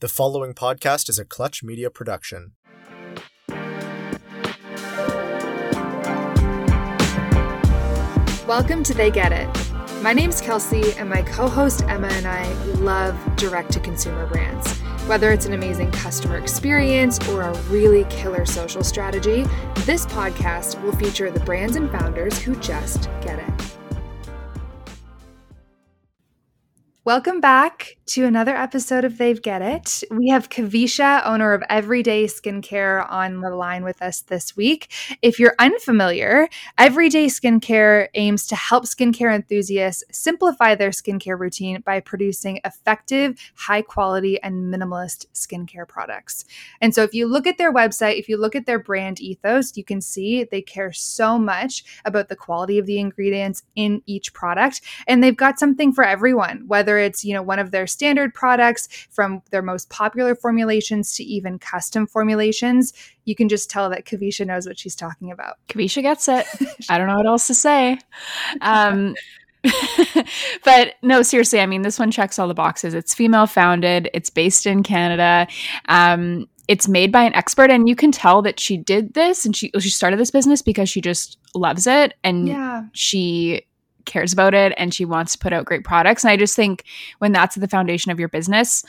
The following podcast is a Clutch Media production. Welcome to They Get It. My name's Kelsey, and my co-host Emma and I love direct-to-consumer brands. Whether it's an amazing customer experience or a really killer social strategy, this podcast will feature the brands and founders who just get it. Welcome back to another episode of They Get It. We have Kavisha, owner of Everyday Skincare, on the line with us this week. If you're unfamiliar, Everyday Skincare aims to help skincare enthusiasts simplify their skincare routine by producing effective, high-quality, and minimalist skincare products. And so if you look at their website, if you look at their brand ethos, you can see they care so much about the quality of the ingredients in each product, and they've got something for everyone, whether it's, one of their standard products from their most popular formulations to even custom formulations. You can just tell that Kavisha knows what she's talking about. Kavisha gets it. I don't know what else to say. But no, seriously, this one checks all the boxes. It's female founded. It's based in Canada. It's made by an expert, and you can tell that she did this and she started this business because she just loves it, and she cares about it, and she wants to put out great products. And I just think when that's the foundation of your business,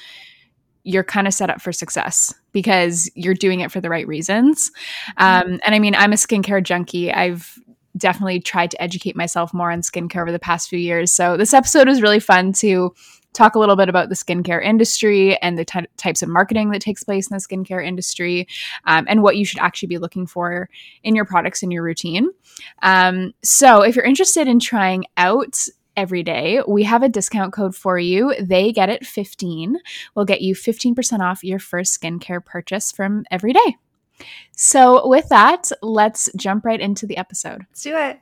you're kind of set up for success because you're doing it for the right reasons. And I'm a skincare junkie. I've definitely tried to educate myself more on skincare over the past few years. So this episode was really fun to talk a little bit about the skincare industry and the types of marketing that takes place in the skincare industry, and what you should actually be looking for in your products and your routine. So if you're interested in trying out Everyday, we have a discount code for you. They Get It 15. We'll get you 15% off your first skincare purchase from Everyday. So with that, let's jump right into the episode. Let's do it.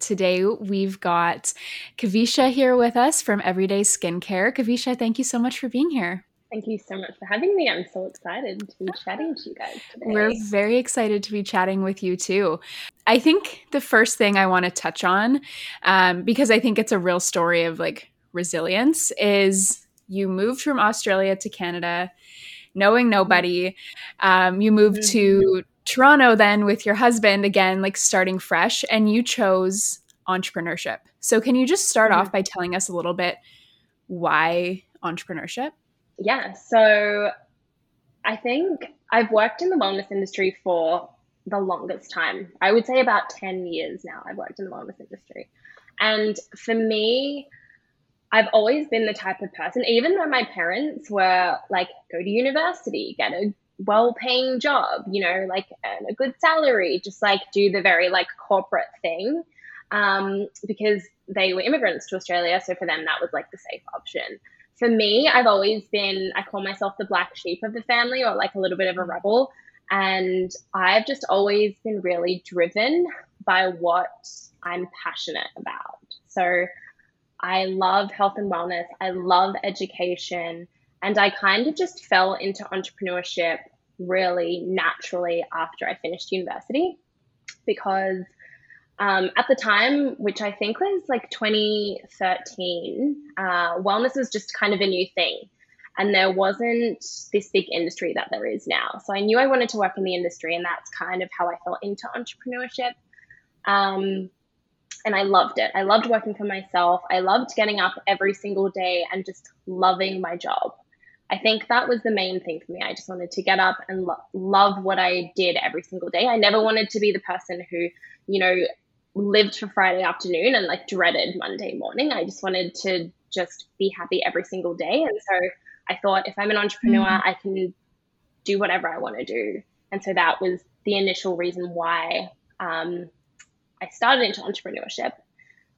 Today, we've got Kavisha here with us from Everyday Skincare. Kavisha, thank you so much for being here. Thank you so much for having me. I'm so excited to be chatting to you guys today. We're very excited to be chatting with you too. I think the first thing I want to touch on, because I think it's a real story of resilience, is you moved from Australia to Canada, knowing nobody. You moved to Toronto then with your husband, again, starting fresh, and you chose entrepreneurship. So can you just start off by telling us a little bit why entrepreneurship? Yeah. So I think I've worked in the wellness industry for the longest time. I would say about 10 years now I've worked in the wellness industry. And for me, I've always been the type of person, even though my parents were go to university, get a well-paying job, earn a good salary, just do the very corporate thing, because they were immigrants to Australia, so for them that was the safe option. For me, I've always been, I call myself the black sheep of the family, or a little bit of a rebel, and I've just always been really driven by what I'm passionate about. So I love health and wellness, I love education, and I kind of just fell into entrepreneurship really naturally after I finished university, because at the time, which I think was 2013, wellness was just kind of a new thing. And there wasn't this big industry that there is now. So I knew I wanted to work in the industry, and that's kind of how I fell into entrepreneurship. And I loved it. I loved working for myself. I loved getting up every single day and just loving my job. I think that was the main thing for me. I just wanted to get up and love what I did every single day. I never wanted to be the person who, lived for Friday afternoon and dreaded Monday morning. I just wanted to just be happy every single day. And so I thought, if I'm an entrepreneur, I can do whatever I want to do. And so that was the initial reason why I started into entrepreneurship.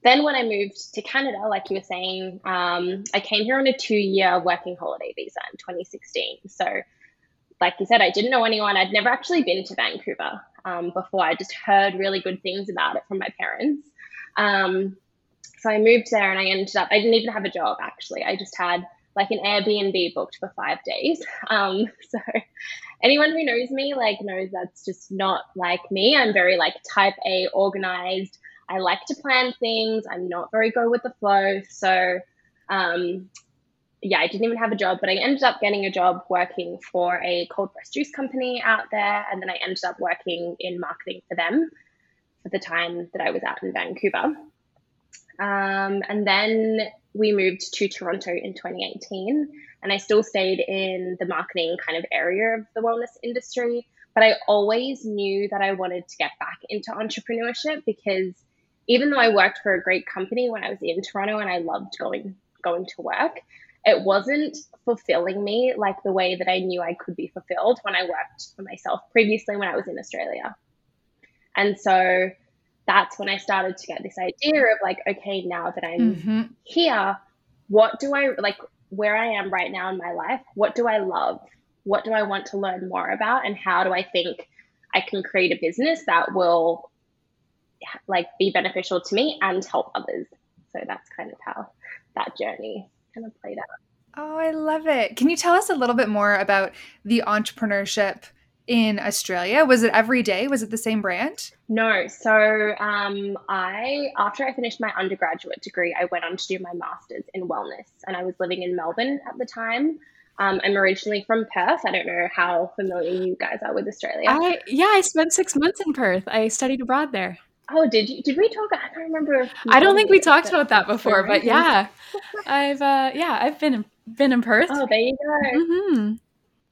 Then when I moved to Canada, like you were saying, I came here on a 2-year working holiday visa in 2016. So like you said, I didn't know anyone. I'd never actually been to Vancouver before. I just heard really good things about it from my parents. So I moved there, and I ended up, I didn't even have a job actually. I just had an Airbnb booked for 5 days. So anyone who knows me knows that's just not me. I'm very type A, organized. I like to plan things. I'm not very go with the flow. So, yeah, I didn't even have a job, but I ended up getting a job working for a cold press juice company out there. And then I ended up working in marketing for them for the time that I was out in Vancouver. And then we moved to Toronto in 2018, and I still stayed in the marketing kind of area of the wellness industry. But I always knew that I wanted to get back into entrepreneurship, because even though I worked for a great company when I was in Toronto and I loved going to work, it wasn't fulfilling me like the way that I knew I could be fulfilled when I worked for myself previously when I was in Australia. And so that's when I started to get this idea of like, okay, now that I'm here, what do I like where I am right now in my life? What do I love? What do I want to learn more about? And how do I think I can create a business that will like be beneficial to me and help others? So that's kind of how that journey kind of played out. Oh, I love it. Can you tell us a little bit more about the entrepreneurship in Australia? Was it every day? Was it the same brand? No. So after I finished my undergraduate degree, I went on to do my master's in wellness, and I was living in Melbourne at the time. I'm originally from Perth. I don't know how familiar you guys are with Australia. I spent 6 months in Perth. I studied abroad there. Oh, did we talk? I don't remember. I don't think we talked about that before, but yeah, I've been in Perth. Oh, there you go. Mm-hmm.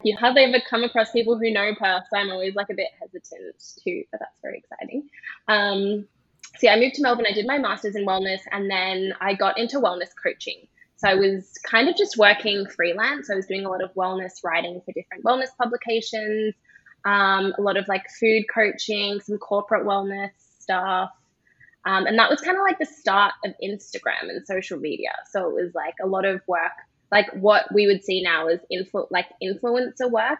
You have ever come across people who know Perth, so I'm always like a bit hesitant too, but that's very exciting. So yeah, I moved to Melbourne. I did my master's in wellness, and then I got into wellness coaching. So I was kind of just working freelance. I was doing a lot of wellness writing for different wellness publications, a lot of like food coaching, some corporate wellness stuff. And that was kind of like the start of Instagram and social media. So it was like a lot of work, like what we would see now as influencer work.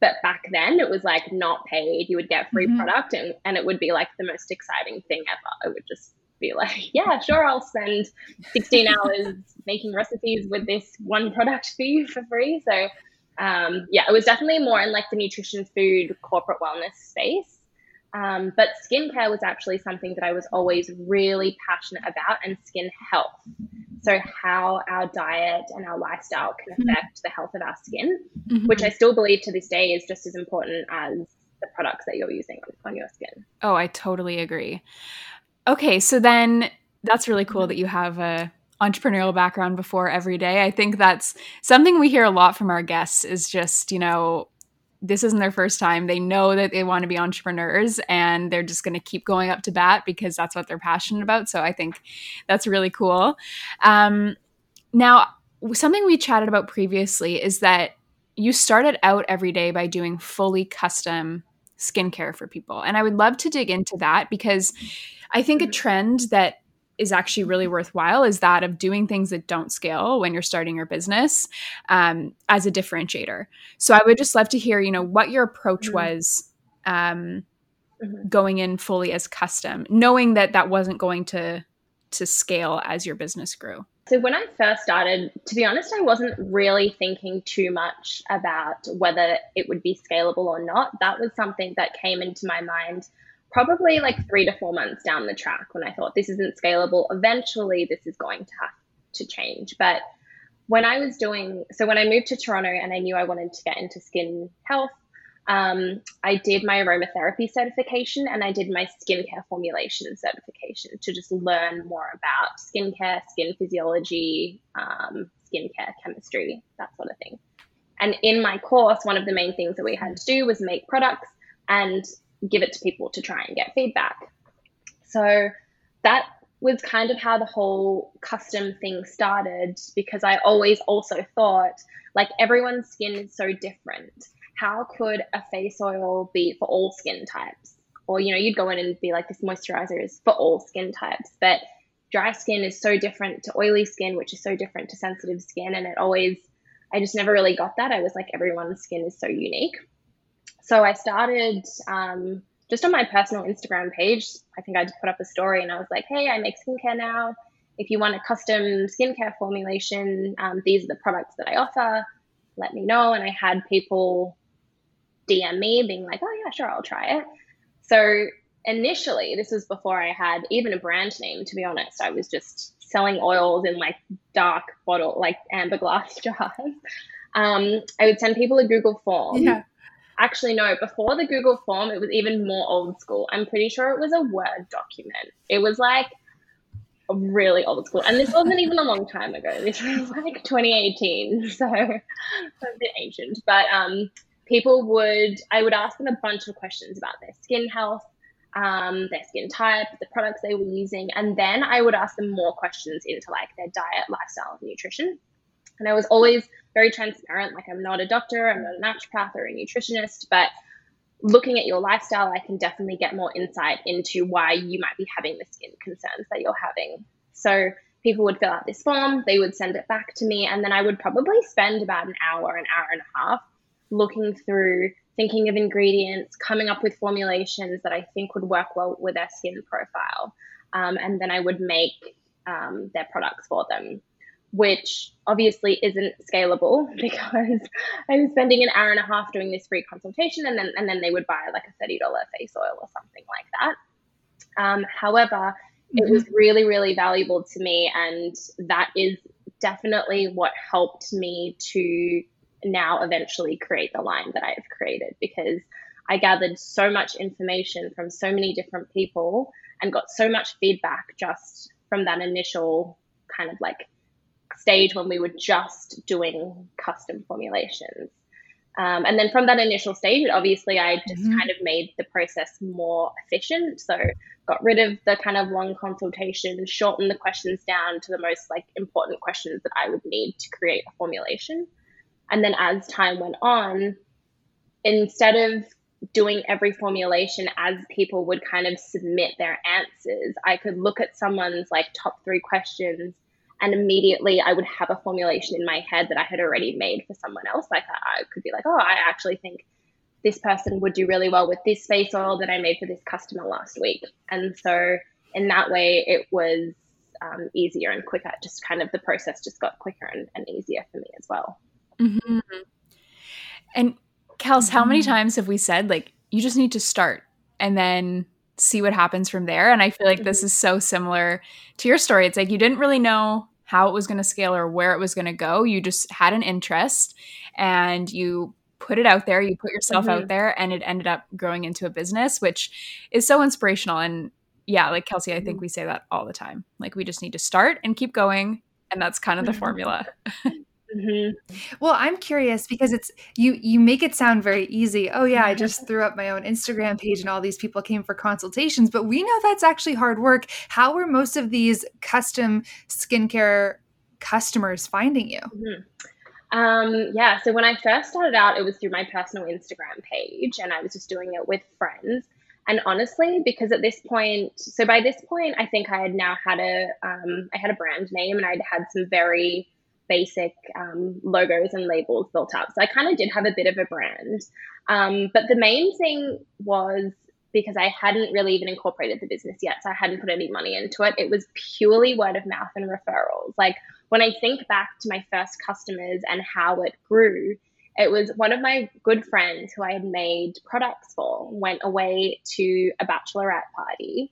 But back then it was like not paid. You would get free product and it would be like the most exciting thing ever. It would just be like, yeah, sure, I'll spend 16 hours making recipes with this one product for you for free. So it was definitely more in like the nutrition, food, corporate wellness space. But skincare was actually something that I was always really passionate about, and skin health. So how our diet and our lifestyle can affect the health of our skin, which I still believe to this day is just as important as the products that you're using on your skin. Oh, I totally agree. Okay, so then that's really cool that you have a entrepreneurial background before every day. I think that's something we hear a lot from our guests is just, you know, this isn't their first time. They know that they want to be entrepreneurs, and they're just going to keep going up to bat because that's what they're passionate about. So I think that's really cool. Now, something we chatted about previously is that you started out every day by doing fully custom skincare for people. And I would love to dig into that, because I think a trend that is actually really worthwhile is that of doing things that don't scale when you're starting your business as a differentiator. So I would just love to hear, you know, what your approach was going in fully as custom, knowing that that wasn't going to scale as your business grew. So when I first started, to be honest, I wasn't really thinking too much about whether it would be scalable or not. That was something that came into my mind probably like 3 to 4 months down the track, when I thought this isn't scalable. Eventually this is going to have to change. But when I moved to Toronto and I knew I wanted to get into skin health, I did my aromatherapy certification and I did my skincare formulation certification to just learn more about skincare, skin physiology, skincare chemistry, that sort of thing. And in my course, one of the main things that we had to do was make products and give it to people to try and get feedback. So that was kind of how the whole custom thing started, because I always also thought like everyone's skin is so different. How could a face oil be for all skin types? Or, you know, you'd go in and be like, this moisturizer is for all skin types, but dry skin is so different to oily skin, which is so different to sensitive skin. And I just never really got that. I was like, everyone's skin is so unique. So I started just on my personal Instagram page. I think I just put up a story and I was like, hey, I make skincare now. If you want a custom skincare formulation, these are the products that I offer. Let me know. And I had people DM me being like, oh yeah, sure, I'll try it. So initially, this was before I had even a brand name, to be honest. I was just selling oils in like dark bottle, like amber glass jars. I would send people a Google form. Yeah. Actually, no, before the Google form, it was even more old school. I'm pretty sure it was a Word document. It was like really old school. And this wasn't even a long time ago. This was like 2018. So a bit ancient. But I would ask them a bunch of questions about their skin health, their skin type, the products they were using. And then I would ask them more questions into like their diet, lifestyle, and nutrition. And I was always very transparent. Like, I'm not a doctor, I'm not a naturopath or a nutritionist, but looking at your lifestyle, I can definitely get more insight into why you might be having the skin concerns that you're having. So people would fill out this form, they would send it back to me, and then I would probably spend about an hour and a half looking through, thinking of ingredients, coming up with formulations that I think would work well with their skin profile. And then I would make their products for them, which obviously isn't scalable because I was spending an hour and a half doing this free consultation, and then they would buy like a $30 face oil or something like that. However, it was really, really valuable to me, and that is definitely what helped me to now eventually create the line that I have created, because I gathered so much information from so many different people and got so much feedback just from that initial kind of like stage when we were just doing custom formulations. And then from that initial stage, obviously I just kind of made the process more efficient. So got rid of the kind of long consultation, shortened the questions down to the most like important questions that I would need to create a formulation. And then as time went on, instead of doing every formulation as people would kind of submit their answers, I could look at someone's like top three questions, and immediately I would have a formulation in my head that I had already made for someone else. Like, I could be like, oh, I actually think this person would do really well with this face oil that I made for this customer last week. And so in that way, it was easier and quicker. Just kind of the process just got quicker and easier for me as well. Mm-hmm. And Kels, how many times have we said, like, you just need to start and then see what happens from there? And I feel like this is so similar to your story. It's like you didn't really know how it was going to scale or where it was going to go. You just had an interest and you put it out there, you put yourself out there, and it ended up growing into a business, which is so inspirational. And yeah, like Kelsey, I think we say that all the time. Like, we just need to start and keep going. And that's kind of the formula. Well, I'm curious because it's you make it sound very easy. Oh yeah, I just threw up my own Instagram page and all these people came for consultations, but we know that's actually hard work. How were most of these custom skincare customers finding you? Yeah, so when I first started out, it was through my personal Instagram page, and I was just doing it with friends. And honestly, because at this point, so by this point, I think I had now had a brand name, and I'd had some very basic logos and labels built up. So I kind of did have a bit of a brand. But the main thing was because I hadn't really even incorporated the business yet, so I hadn't put any money into it. It was purely word of mouth and referrals. Like, when I think back to my first customers and how it grew, it was one of my good friends who I had made products for went away to a bachelorette party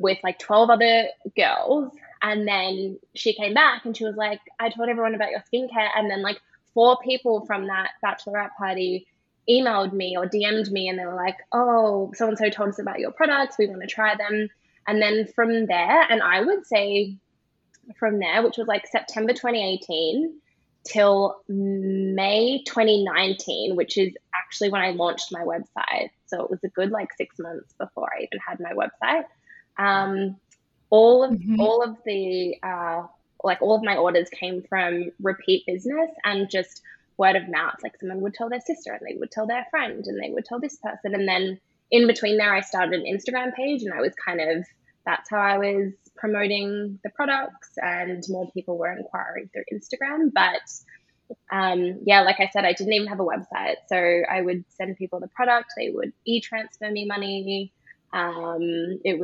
with like 12 other girls. And then she came back and she was like, I told everyone about your skincare. And then like 4 people from that bachelorette party emailed me or DM'd me, and they were like, oh, so-and-so told us about your products, we want to try them. And then from there, and I would say from there, which was like September 2018 till May 2019, which is actually when I launched my website. So it was a good like 6 months before I even had my website. All of my orders came from repeat business and just word of mouth. Like, someone would tell their sister, and they would tell their friend, and they would tell this person. And then in between there, I started an Instagram page, and I was kind of, that's how I was promoting the products, and more people were inquiring through Instagram. But yeah, like I said, I didn't even have a website. So I would send people the product, they would e-transfer me money. It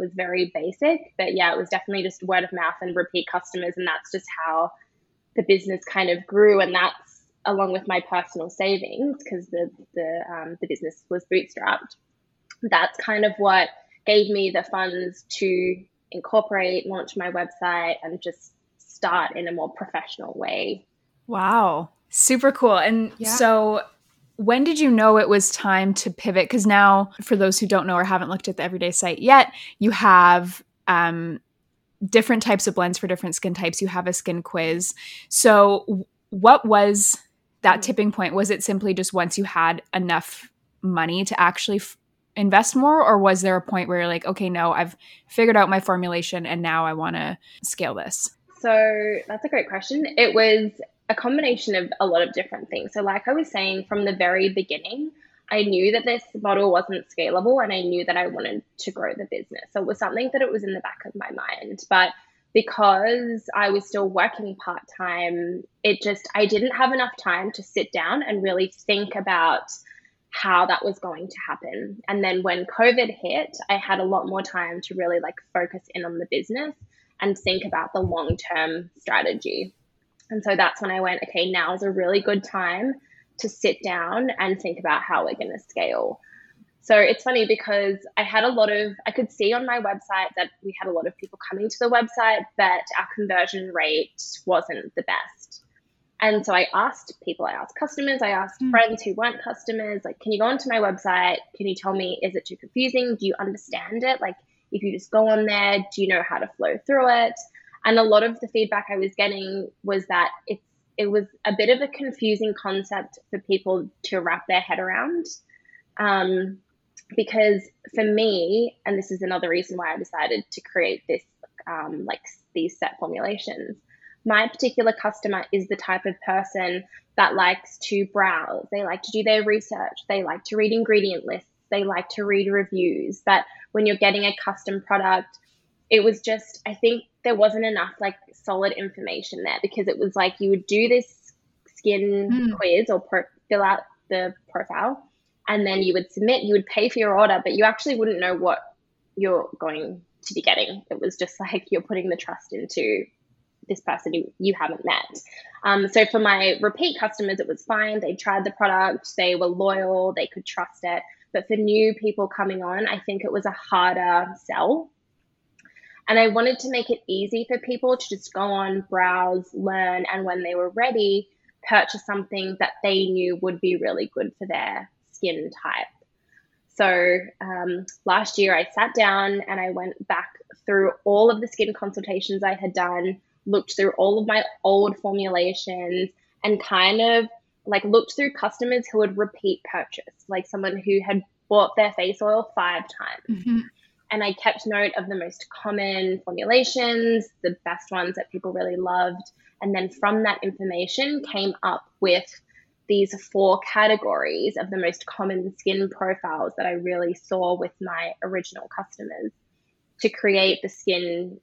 was very basic, but yeah, it was definitely just word of mouth and repeat customers. And that's just how the business kind of grew. And that's along with my personal savings, because the business was bootstrapped. that's kind of what gave me the funds to incorporate, launch my website, and just start in a more professional way. Wow. Super cool. And so when did you know it was time to pivot? Because now, for those who don't know or haven't looked at the Everyday site yet, you have different types of blends for different skin types. You have a skin quiz. So what was that tipping point? Was it simply just once you had enough money to actually invest more? Or was there a point where you're like, okay, no, I've figured out my formulation and now I want to scale this? So that's a great question. It was a combination of a lot of different things. So like I was saying, from the very beginning, I knew that this model wasn't scalable and I knew that I wanted to grow the business. So it was something that it was in the back of my mind. But because I was still working part-time, I didn't have enough time to sit down and really think about how that was going to happen. And then when COVID hit, I had a lot more time to really like focus in on the business and think about the long-term strategy. And so that's when I went, okay, now is a really good time to sit down and think about how we're going to scale. So it's funny because I could see on my website that we had a lot of people coming to the website, but our conversion rate wasn't the best. And so I asked people, I asked customers, I asked friends who weren't customers, like, can you go onto my website? Can you tell me, is it too confusing? Do you understand it? Like, if you just go on there, do you know how to flow through it? And a lot of the feedback I was getting was that it was a bit of a confusing concept for people to wrap their head around. Because for me, and this is another reason why I decided to create this, like these set formulations, my particular customer is the type of person that likes to browse. They like to do their research. They like to read ingredient lists. They like to read reviews. But when you're getting a custom product, it was just, I think there wasn't enough like solid information there, because it was like you would do this skin quiz or fill out the profile, and then you would submit, you would pay for your order, but you actually wouldn't know what you're going to be getting. It was just like you're putting the trust into this person you haven't met. So for my repeat customers, it was fine. They tried the product. They were loyal. They could trust it. But for new people coming on, I think it was a harder sell. And I wanted to make it easy for people to just go on, browse, learn, and when they were ready, purchase something that they knew would be really good for their skin type. So last year I sat down and I went back through all of the skin consultations I had done, looked through all of my old formulations, and kind of like looked through customers who would repeat purchase, like someone who had bought their face oil 5 times. Mm-hmm. And I kept note of the most common formulations, the best ones that people really loved. And then from that information came up with these 4 categories of the most common skin profiles that I really saw with my original customers to create the Skin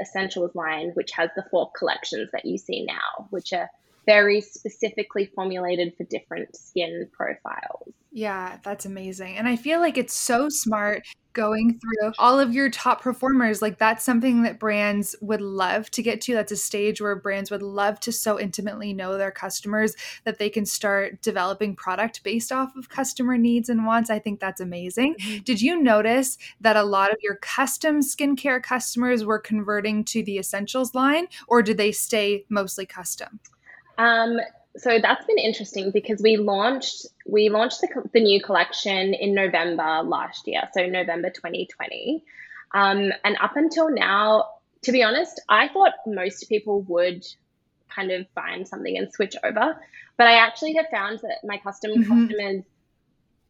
Essentials line, which has the 4 collections that you see now, which are very specifically formulated for different skin profiles. Yeah, that's amazing. And I feel like it's so smart going through all of your top performers. Like that's something that brands would love to get to. That's a stage where brands would love to so intimately know their customers that they can start developing product based off of customer needs and wants. I think that's amazing. Mm-hmm. Did you notice that a lot of your custom skincare customers were converting to the Essentials line, or did they stay mostly custom? So that's been interesting because we launched the new collection in November last year, so November 2020. And up until now, to be honest, I thought most people would kind of find something and switch over. But I actually have found that my customers,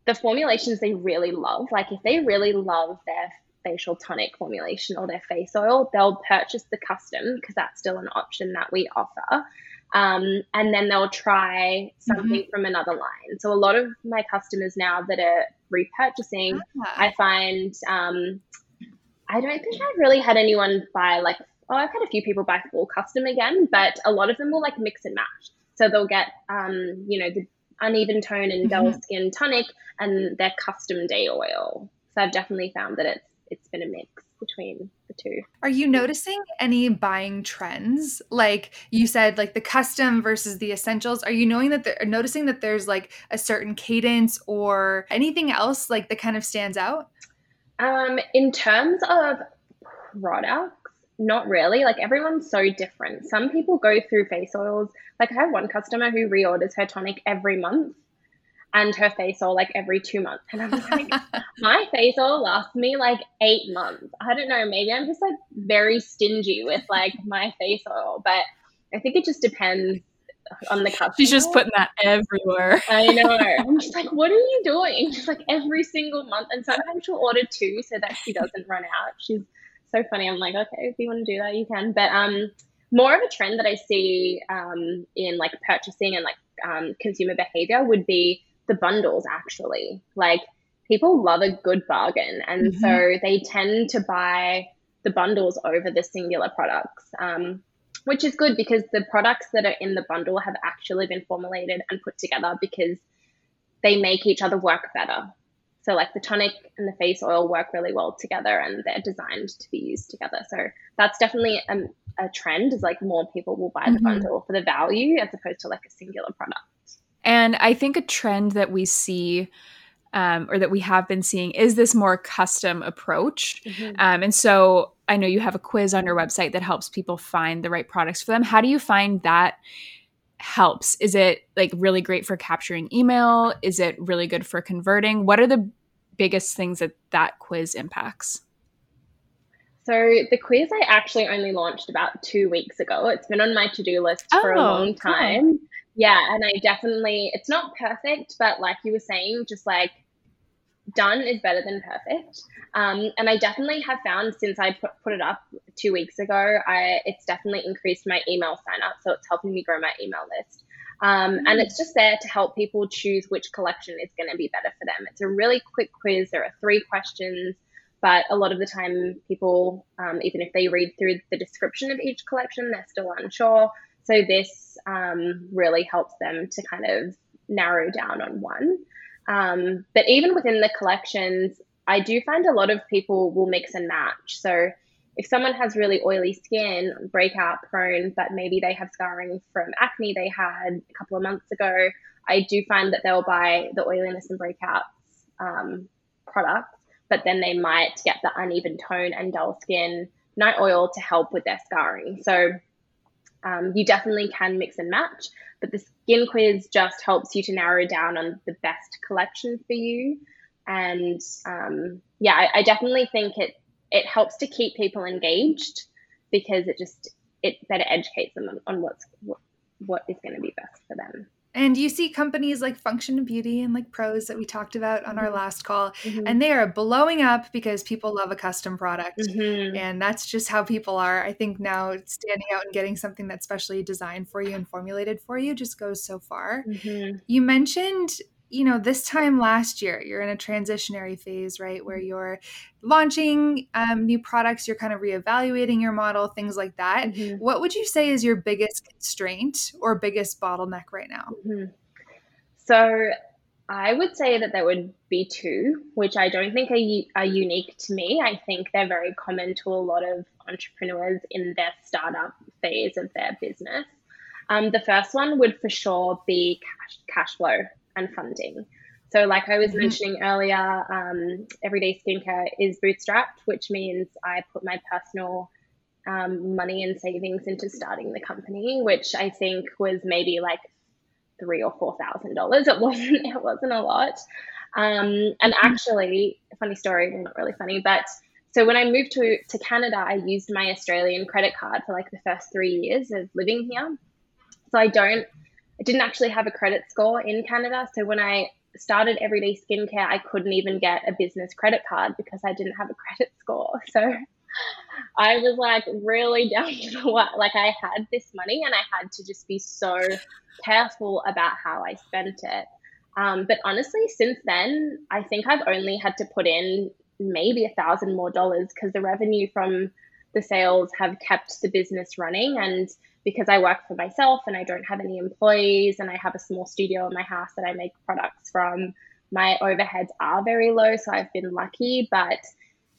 the formulations they really love, like if they really love their facial tonic formulation or their face oil, they'll purchase the custom because that's still an option that we offer. And then they'll try something from another line. So a lot of my customers now that are repurchasing, I find, I don't think I've really had anyone buy like, I've had a few people buy full custom again, but a lot of them will like mix and match. So they'll get, the uneven tone and dull skin tonic and their custom day oil. So I've definitely found that it's been a mix between the two. Are you noticing any buying trends? Like you said, like the custom versus the essentials. Are you noticing that there's like a certain cadence or anything else like that kind of stands out? In terms of products, not really. Like, everyone's so different. Some people go through face oils. Like, I have one customer who reorders her tonic every month and her face oil like every 2 months. And I'm like, my face oil lasts me like 8 months. I don't know. Maybe I'm just like very stingy with like my face oil, but I think it just depends on the customer. She's just putting that everywhere. I know. I'm just like, what are you doing? Just like every single month. And sometimes she'll order two so that she doesn't run out. She's so funny. I'm like, okay, if you want to do that, you can. But more of a trend that I see in like purchasing and like consumer behavior would be the bundles, actually. Like, people love a good bargain. And so they tend to buy the bundles over the singular products. Which is good, because the products that are in the bundle have actually been formulated and put together, because they make each other work better. So like the tonic and the face oil work really well together, and they're designed to be used together. So that's definitely a trend, is like more people will buy the bundle for the value as opposed to like a singular product. And I think a trend that we see or that we have been seeing is this more custom approach. And so I know you have a quiz on your website that helps people find the right products for them. How do you find that helps? Is it like really great for capturing email? Is it really good for converting? What are the biggest things that that quiz impacts? So the quiz I actually only launched about 2 weeks ago. It's been on my to-do list for a long time. Cool. Yeah. And I definitely, it's not perfect, but like you were saying, just like done is better than perfect. And I definitely have found since I put it up 2 weeks ago, it's definitely increased my email sign up. So it's helping me grow my email list. And it's just there to help people choose which collection is going to be better for them. It's a really quick quiz. There are 3 questions, but a lot of the time people, even if they read through the description of each collection, they're still unsure. So this really helps them to kind of narrow down on one. But even within the collections, I do find a lot of people will mix and match. So if someone has really oily skin, breakout prone, but maybe they have scarring from acne they had a couple of months ago, I do find that they'll buy the oiliness and breakouts products, but then they might get the uneven tone and dull skin night oil to help with their scarring. So you definitely can mix and match, but the skin quiz just helps you to narrow down on the best collection for you. And I definitely think it helps to keep people engaged, because it better educates them on what is going to be best for them. And you see companies like Function and Beauty and like Prose that we talked about on our last call, and they are blowing up because people love a custom product. And that's just how people are. I think now standing out and getting something that's specially designed for you and formulated for you just goes so far. You mentioned, you know, this time last year, you're in a transitionary phase, right, where you're launching new products, you're kind of reevaluating your model, things like that. What would you say is your biggest constraint or biggest bottleneck right now? So I would say that there would be two, which I don't think are unique to me. I think they're very common to a lot of entrepreneurs in their startup phase of their business. The first one would for sure be cash flow and funding. So like I was mentioning earlier, Everyday Skincare is bootstrapped, which means I put my personal money and savings into starting the company, which I think was maybe like $3,000 or $4,000. It wasn't a lot. And actually, funny story, not really funny, but so when I moved to Canada, I used my Australian credit card for like the first 3 years of living here. So I didn't actually have a credit score in Canada. So when I started Everyday Skincare, I couldn't even get a business credit card because I didn't have a credit score. So I was like really down to the wire. Like I had this money and I had to just be so careful about how I spent it. But honestly, since then, I think I've only had to put in maybe $1,000 more because the revenue from the sales have kept the business running. And because I work for myself and I don't have any employees and I have a small studio in my house that I make products from, my overheads are very low. So I've been lucky, but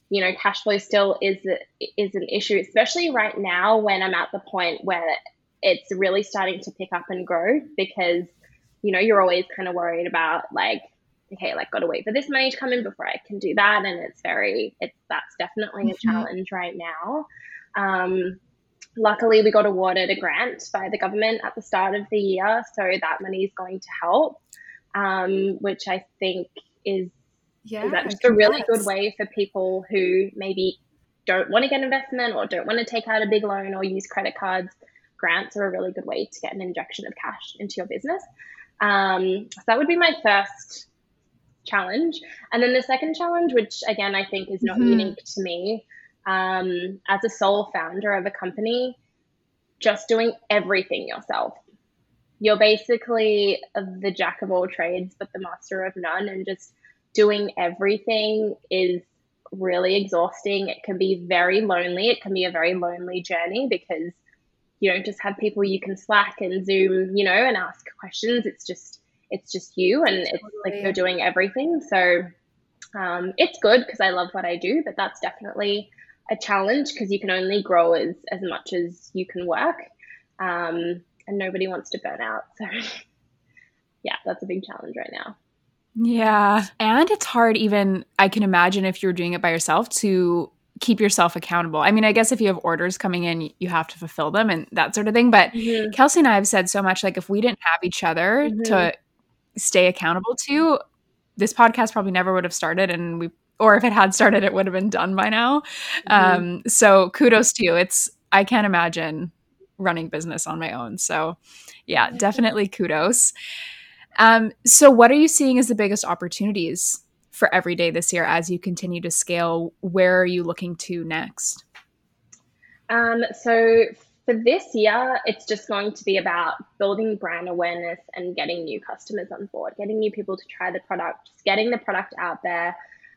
you know, cash flow still is an issue, especially right now when I'm at the point where it's really starting to pick up and grow, because, you know, you're always kind of worried about like, okay, like, got to wait for this money to come in before I can do that. And that's definitely a challenge right now. Luckily, we got awarded a grant by the government at the start of the year. So that money is going to help, which I think is actually a really good way for people who maybe don't want to get investment or don't want to take out a big loan or use credit cards. Grants are a really good way to get an injection of cash into your business. So that would be my first challenge. And then the second challenge, which again, I think is not unique to me, as a sole founder of a company, just doing everything yourself. You're basically the jack of all trades, but the master of none, and just doing everything is really exhausting. It can be very lonely. It can be a very lonely journey because you don't just have people you can Slack and Zoom, you know, and ask questions. It's just you, and it's like you're doing everything. So it's good because I love what I do, but that's definitely a challenge because you can only grow as much as you can work, and nobody wants to burn out. So yeah, that's a big challenge right now. Yeah. And it's hard even, I can imagine, if you're doing it by yourself to keep yourself accountable. I mean, I guess if you have orders coming in, you have to fulfill them and that sort of thing. But Kelsey and I have said so much, like, if we didn't have each other to stay accountable to, this podcast probably never would have started, and or if it had started, it would have been done by now. So kudos to you. I can't imagine running business on my own. So yeah, definitely kudos. So what are you seeing as the biggest opportunities for Everyday this year as you continue to scale? Where are you looking to next? So for this year, it's just going to be about building brand awareness and getting new customers on board, getting new people to try the product, just getting the product out there.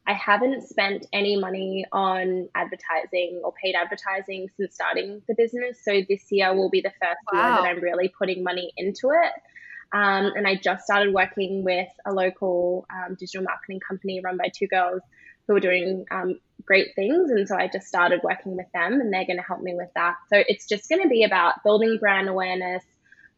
I haven't spent any money on advertising or paid advertising since starting the business. So this year will be the first year that I'm really putting money into it. And I just started working with a local digital marketing company run by two girls who are doing great things. And so I just started working with them, and they're going to help me with that. So it's just going to be about building brand awareness,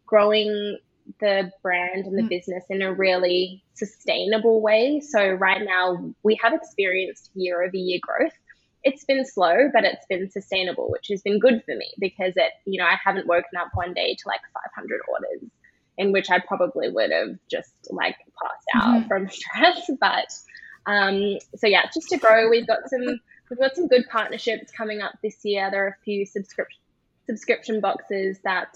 growing the brand and the business in a really sustainable way. So right now we have experienced year-over-year growth. It's been slow, but it's been sustainable, which has been good for me because I haven't woken up one day to like 500 orders, in which I probably would have just like passed out from stress. But so yeah, just to grow, we've got some good partnerships coming up this year. There are a few subscription boxes that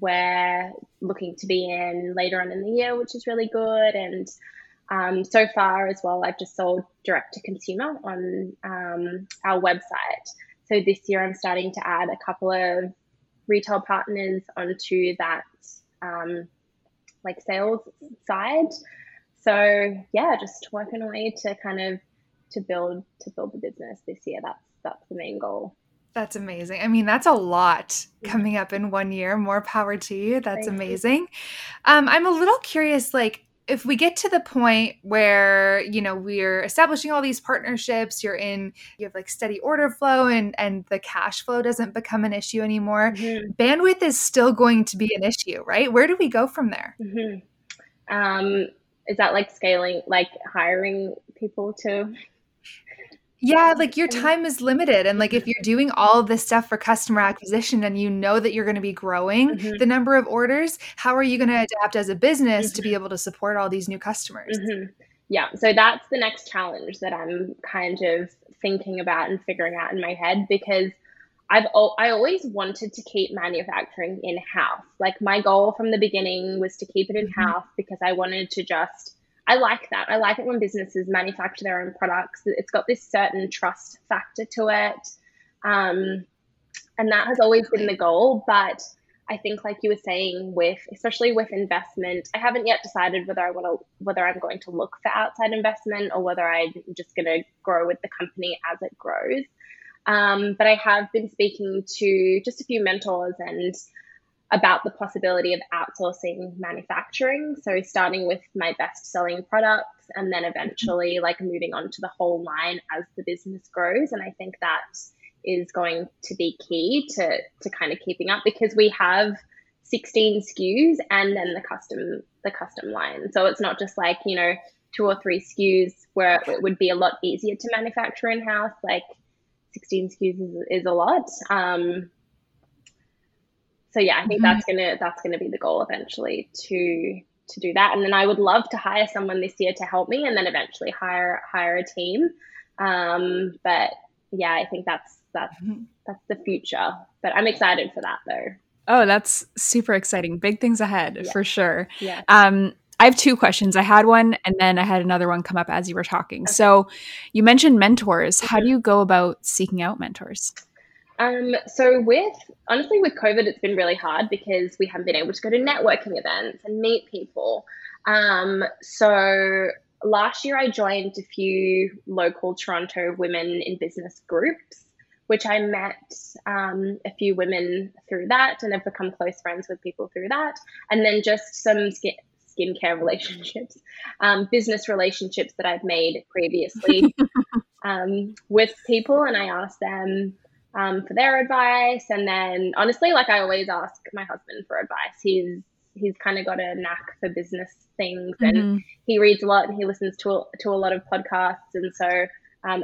we're looking to be in later on in the year, which is really good. And so far as well, I've just sold direct to consumer on our website. So this year I'm starting to add a couple of retail partners onto that sales side. So yeah, just working away to build the business this year. That's the main goal. That's amazing. I mean, that's a lot coming up in one year. More power to you. That's amazing. I'm a little curious, like, if we get to the point where, we're establishing all these partnerships, you have like steady order flow and the cash flow doesn't become an issue anymore, bandwidth is still going to be an issue, right? Where do we go from there? Is that like scaling, like hiring people to... Yeah, like your time is limited. And like if you're doing all of this stuff for customer acquisition and you know that you're going to be growing the number of orders, how are you going to adapt as a business to be able to support all these new customers? Yeah, so that's the next challenge that I'm kind of thinking about and figuring out in my head, because I always wanted to keep manufacturing in-house. Like my goal from the beginning was to keep it in-house because I wanted to just... I like that. I like it when businesses manufacture their own products. It's got this certain trust factor to it. And that has always been the goal. But I think, like you were saying, especially with investment, I haven't yet decided whether I'm going to look for outside investment or whether I'm just going to grow with the company as it grows. But I have been speaking to just a few mentors and about the possibility of outsourcing manufacturing. So starting with my best-selling products and then eventually like moving on to the whole line as the business grows. And I think that is going to be key to kind of keeping up, because we have 16 SKUs and then the custom line. So it's not just like, 2 or 3 SKUs where it would be a lot easier to manufacture in-house. Like 16 SKUs is a lot. So yeah, I think that's gonna be the goal eventually to do that. And then I would love to hire someone this year to help me, and then eventually hire a team. But yeah, I think that's the future. But I'm excited for that though. Oh, that's super exciting. Big things ahead for sure. Yeah. I have 2 questions. I had one and then I had another one come up as you were talking. Okay. So you mentioned mentors. How do you go about seeking out mentors? So honestly with COVID, it's been really hard because we haven't been able to go to networking events and meet people. So last year I joined a few local Toronto women in business groups, which I met a few women through that, and I've become close friends with people through that. And then just some skincare relationships, business relationships that I've made previously with people, and I asked them for their advice. And then honestly, like, I always ask my husband for advice. He's kind of got a knack for business things, and he reads a lot and he listens to a lot of podcasts, and so I'm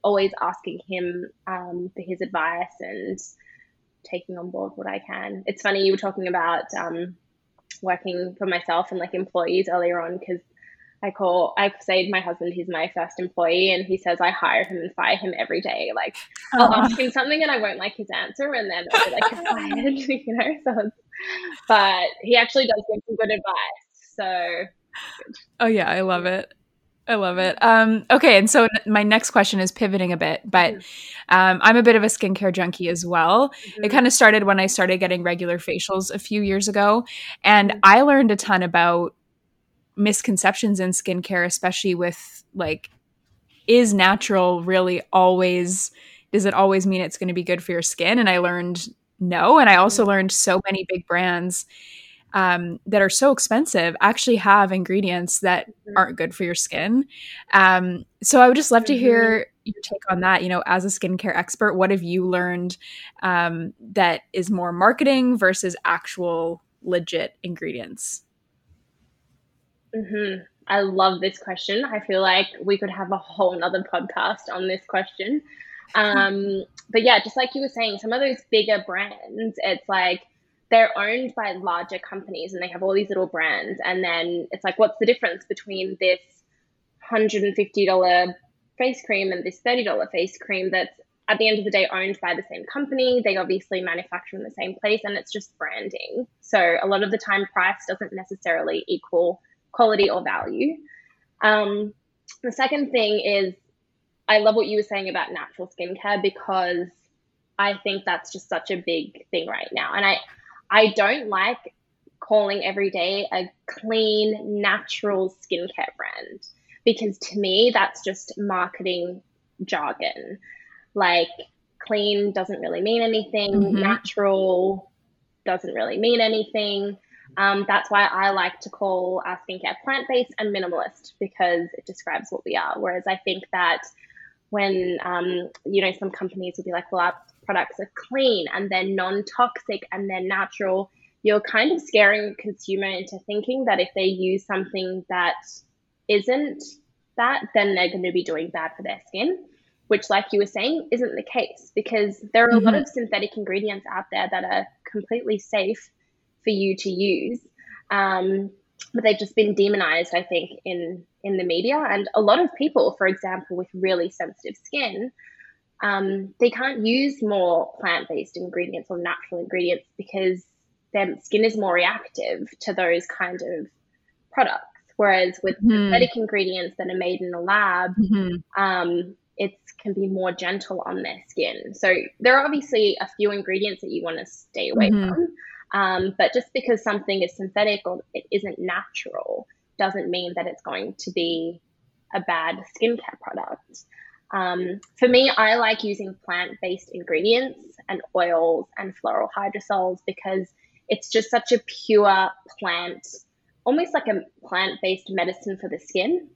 always asking him for his advice and taking on board what I can. It's funny, you were talking about working for myself and like employees earlier on, because I've said my husband, he's my first employee, and he says I hire him and fire him every day. Like, I'll ask him something and I won't like his answer, and then I'll be like, you're fired, you know. So, but he actually does give some good advice. So, oh yeah, I love it. Okay, and so my next question is pivoting a bit, but I'm a bit of a skincare junkie as well. It kind of started when I started getting regular facials a few years ago, and I learned a ton about misconceptions in skincare, especially with like, is natural really always, does it always mean it's going to be good for your skin? And I learned no, and I also learned so many big brands that are so expensive actually have ingredients that aren't good for your skin. So I would just love to hear your take on that. You know, as a skincare expert, what have you learned that is more marketing versus actual legit ingredients? I love this question. I feel like we could have a whole nother podcast on this question. But yeah, just like you were saying, some of those bigger brands, it's like, they're owned by larger companies and they have all these little brands. And then it's like, what's the difference between this $150 face cream and this $30 face cream that's at the end of the day owned by the same company? They obviously manufacture in the same place, and it's just branding. So a lot of the time, price doesn't necessarily equal quality or value. The second thing is, I love what you were saying about natural skincare, because I think that's just such a big thing right now. And I don't like calling every day a clean, natural skincare brand, because to me, that's just marketing jargon. Like, clean doesn't really mean anything. Natural doesn't really mean anything. That's why I like to call our skincare plant-based and minimalist, because it describes what we are. Whereas I think that when, you know, some companies will be like, well, our products are clean and they're non-toxic and they're natural, you're kind of scaring the consumer into thinking that if they use something that isn't that, then they're going to be doing bad for their skin, which, like you were saying, isn't the case, because there are a lot of synthetic ingredients out there that are completely safe for you to use. But they've just been demonized, I think, in the media. And a lot of people, for example, with really sensitive skin, they can't use more plant-based ingredients or natural ingredients because their skin is more reactive to those kind of products. Whereas with synthetic ingredients that are made in the lab, it can be more gentle on their skin. So there are obviously a few ingredients that you want to stay away from. But just because something is synthetic or it isn't natural doesn't mean that it's going to be a bad skincare product. For me, I like using plant-based ingredients and oils and floral hydrosols, because it's just such a pure plant, almost like a plant-based medicine for the skin.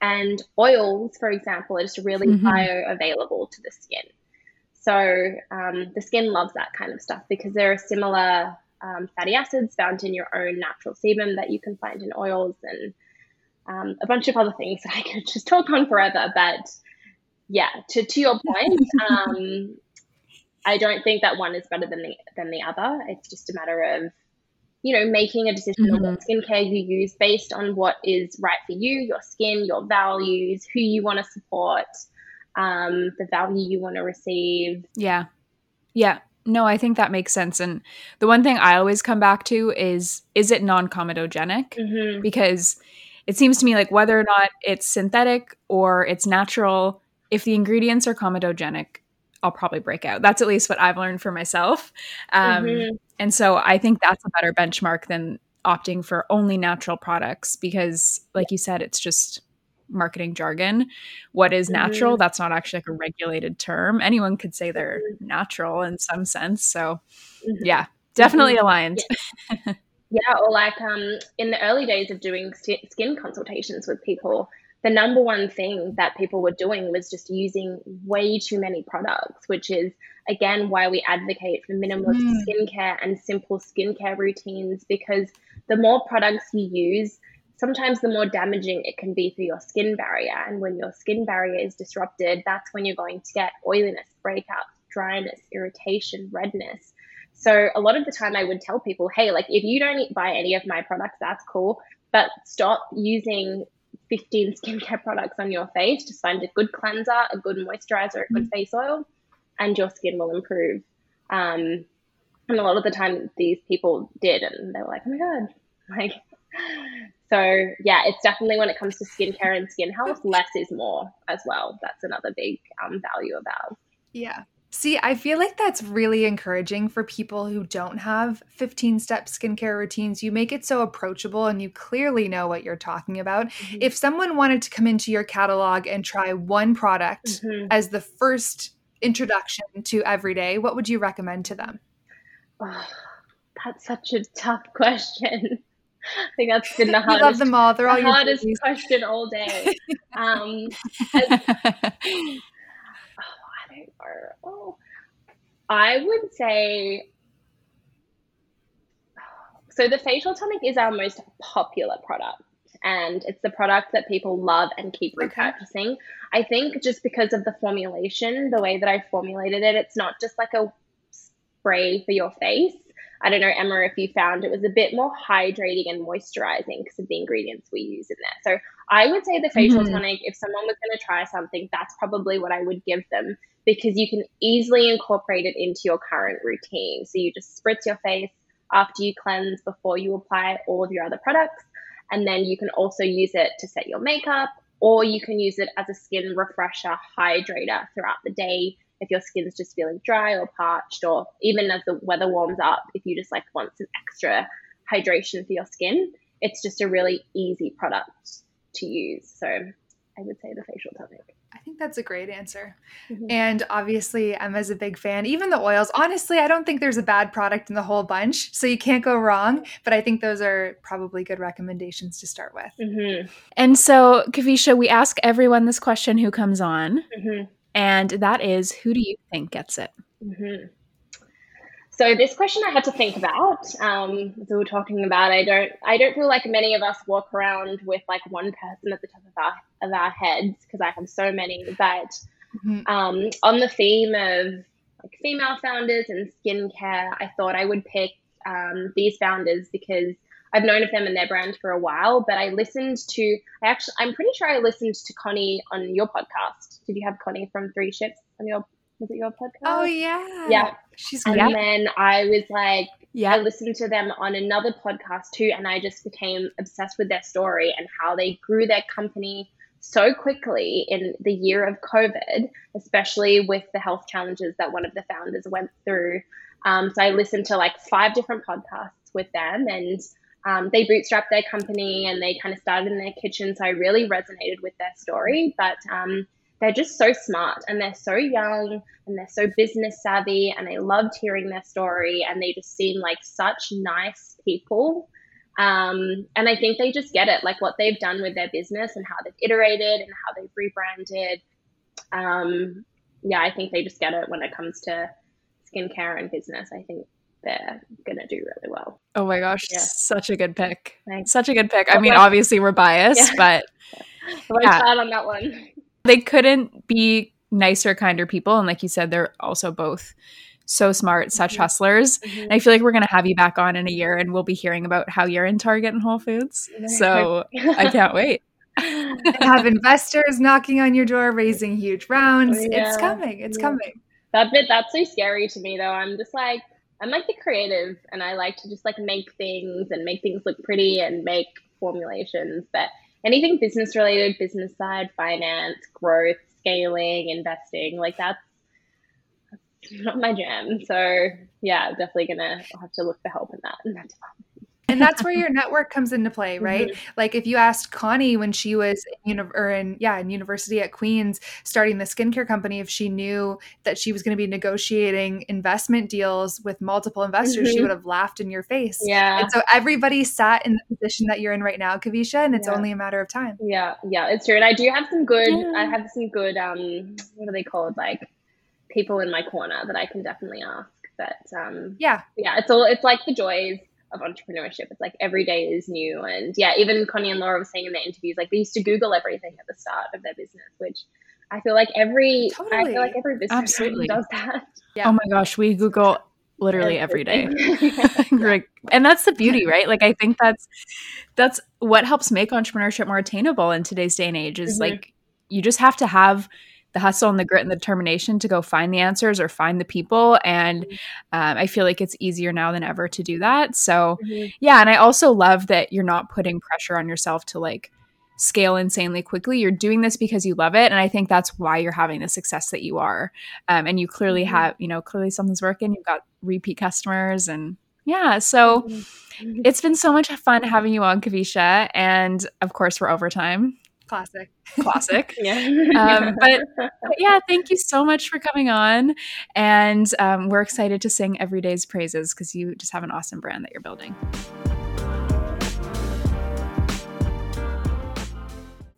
And oils, for example, are just really bioavailable to the skin. So the skin loves that kind of stuff, because there are similar fatty acids found in your own natural sebum that you can find in oils. And a bunch of other things that I could just talk on forever. But yeah, to your point, I don't think that one is better than the other. It's just a matter of, you know, making a decision mm-hmm. on what skincare you use based on what is right for you, your skin, your values, who you want to support, the value you want to receive. Yeah. Yeah. No, I think that makes sense. And the one thing I always come back to is it non-comedogenic? Mm-hmm. Because it seems to me like whether or not it's synthetic or it's natural, if the ingredients are comedogenic, I'll probably break out. That's at least what I've learned for myself. Mm-hmm. And so I think that's a better benchmark than opting for only natural products because, like you said, it's just marketing jargon. What is natural? Mm-hmm. That's not actually like a regulated term. Anyone could say they're natural in some sense. So mm-hmm. yeah, definitely mm-hmm. aligned. Yeah. Yeah, or like in the early days of doing skin consultations with people, the number one thing that people were doing was just using way too many products, which is, again, why we advocate for minimalist skincare and simple skincare routines, because the more products you use, sometimes the more damaging it can be for your skin barrier. And when your skin barrier is disrupted, that's when you're going to get oiliness, breakouts, dryness, irritation, redness. So a lot of the time I would tell people, hey, like if you don't buy any of my products, that's cool, but stop using 15 skincare products on your face. Just find a good cleanser, a good moisturizer, a good face oil, and your skin will improve. And a lot of the time these people did, and they were like, oh my God. Like, so yeah, it's definitely when it comes to skincare and skin health, less is more as well. That's another big value of ours. Yeah. See, I feel like that's really encouraging for people who don't have 15-step skincare routines. You make it so approachable and you clearly know what you're talking about. Mm-hmm. If someone wanted to come into your catalog and try one product mm-hmm. as the first introduction to Everyday, what would you recommend to them? Oh, that's such a tough question. I think that's been the hardest, love them all. They're all the hardest question all day. I would say, so the facial tonic is our most popular product, and it's the product that people love and keep repurchasing. Okay. I think just because of the formulation, the way that I formulated it, it's not just like a spray for your face. I don't know, Emma, if you found it was a bit more hydrating and moisturizing because of the ingredients we use in there. So I would say the facial mm-hmm. tonic, if someone was going to try something, that's probably what I would give them, because you can easily incorporate it into your current routine. So you just spritz your face after you cleanse, before you apply all of your other products. And then you can also use it to set your makeup, or you can use it as a skin refresher, hydrator throughout the day. If your skin's just feeling dry or parched, or even as the weather warms up, if you just like want some extra hydration for your skin, it's just a really easy product to use. So I would say the facial tonic. I think that's a great answer. Mm-hmm. And obviously Emma's a big fan, even the oils. Honestly, I don't think there's a bad product in the whole bunch, so you can't go wrong. But I think those are probably good recommendations to start with. Mm-hmm. And so, Kavisha, we ask everyone this question who comes on. Mm-hmm. And that is, who do you think gets it? Mm-hmm. So this question I had to think about. We were talking about, I don't feel like many of us walk around with like one person at the top of our heads, because I have so many. But mm-hmm. On the theme of like female founders and skincare, I thought I would pick these founders because I've known of them and their brand for a while, but I'm pretty sure I listened to Connie on your podcast. Did you have Connie from Three Ships on was it your podcast? Oh yeah. Yeah. She's great. And then I was like, I listened to them on another podcast too. And I just became obsessed with their story and how they grew their company so quickly in the year of COVID, especially with the health challenges that one of the founders went through. So I listened to like 5 different podcasts with them, and they bootstrapped their company and they kind of started in their kitchen. So I really resonated with their story, but they're just so smart, and they're so young, and they're so business savvy. And I loved hearing their story, and they just seem like such nice people. And I think they just get it, like what they've done with their business and how they've iterated and how they've rebranded. I think they just get it when it comes to skincare and business. I think they're going to do really well. Oh my gosh, yeah. Such a good pick. Thanks. Such a good pick. I mean, obviously we're biased, but I'm sad on that one. They couldn't be nicer, kinder people. And like you said, they're also both so smart, such hustlers. Mm-hmm. And I feel like we're going to have you back on in a year and we'll be hearing about how you're in Target and Whole Foods. So I can't wait. Have investors knocking on your door, raising huge rounds. Yeah. It's coming. It's coming. That bit, that's so scary to me though. I'm just like, I'm like the creative and I like to just like make things and make things look pretty and make formulations. But anything business related, business side, finance, growth, scaling, investing, like that's not my jam. So yeah, definitely gonna have to look for help in that department. And that's where your network comes into play, right? Mm-hmm. Like if you asked Connie when she was in university at Queen's starting the skincare company, if she knew that she was going to be negotiating investment deals with multiple investors, mm-hmm. she would have laughed in your face. Yeah. And so everybody sat in the position that you're in right now, Kavisha, and it's only a matter of time. Yeah. Yeah, it's true. And I do have some good, what are they called? Like people in my corner that I can definitely ask. But yeah, it's like the joys of entrepreneurship. It's like every day is new. And yeah, even Connie and Laura were saying in their interviews, like they used to Google everything at the start of their business, which I feel like every business absolutely does that. Yeah. Oh my gosh, we Google literally every day. Like, and that's the beauty, right? Like I think that's what helps make entrepreneurship more attainable in today's day and age is mm-hmm. like you just have to have the hustle and the grit and the determination to go find the answers or find the people. And I feel like it's easier now than ever to do that. So yeah. And I also love that you're not putting pressure on yourself to like scale insanely quickly. You're doing this because you love it. And I think that's why you're having the success that you are. And you clearly have, clearly something's working. You've got repeat customers and yeah. So it's been so much fun having you on, Kavisha. And of course we're over time. Classic. Yeah. But yeah, thank you so much for coming on. And we're excited to sing Every Day's praises because you just have an awesome brand that you're building.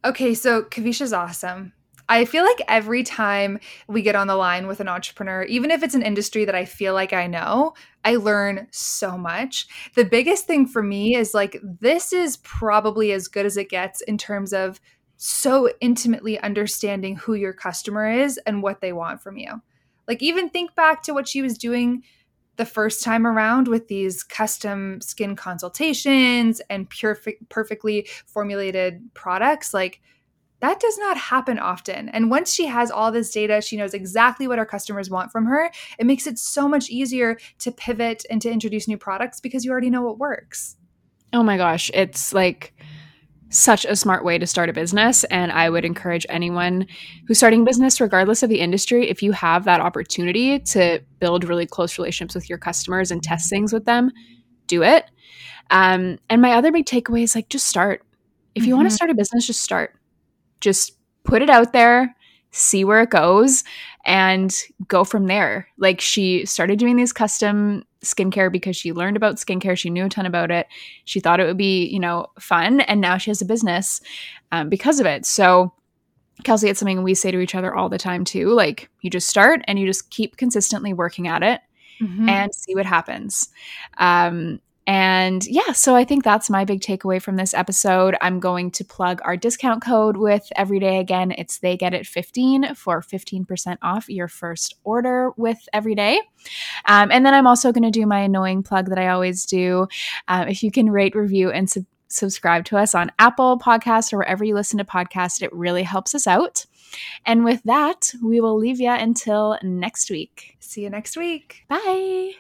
Okay, so Kavisha's awesome. I feel like every time we get on the line with an entrepreneur, even if it's an industry that I feel like I know, I learn so much. The biggest thing for me is like, this is probably as good as it gets in terms of so intimately understanding who your customer is and what they want from you. Like even think back to what she was doing the first time around with these custom skin consultations and perfectly formulated products. Like that does not happen often. And once she has all this data, she knows exactly what our customers want from her. It makes it so much easier to pivot and to introduce new products because you already know what works. Oh my gosh. It's like such a smart way to start a business. And I would encourage anyone who's starting a business, regardless of the industry, if you have that opportunity to build really close relationships with your customers and test things with them, do it. And my other big takeaway is like, just start. If you want to start a business, just start. Just put it out there, see where it goes, and go from there. Like she started doing these custom skincare because she learned about skincare. She knew a ton about it. She thought it would be, fun. And now she has a business because of it. So Kelsey, it's something we say to each other all the time too. Like you just start and you just keep consistently working at it and see what happens. And yeah, so I think that's my big takeaway from this episode. I'm going to plug our discount code with Everyday again. It's They Get It 15 for 15% off your first order with Everyday. And then I'm also going to do my annoying plug that I always do. If you can rate, review, and subscribe to us on Apple Podcasts or wherever you listen to podcasts, it really helps us out. And with that, we will leave you until next week. See you next week. Bye.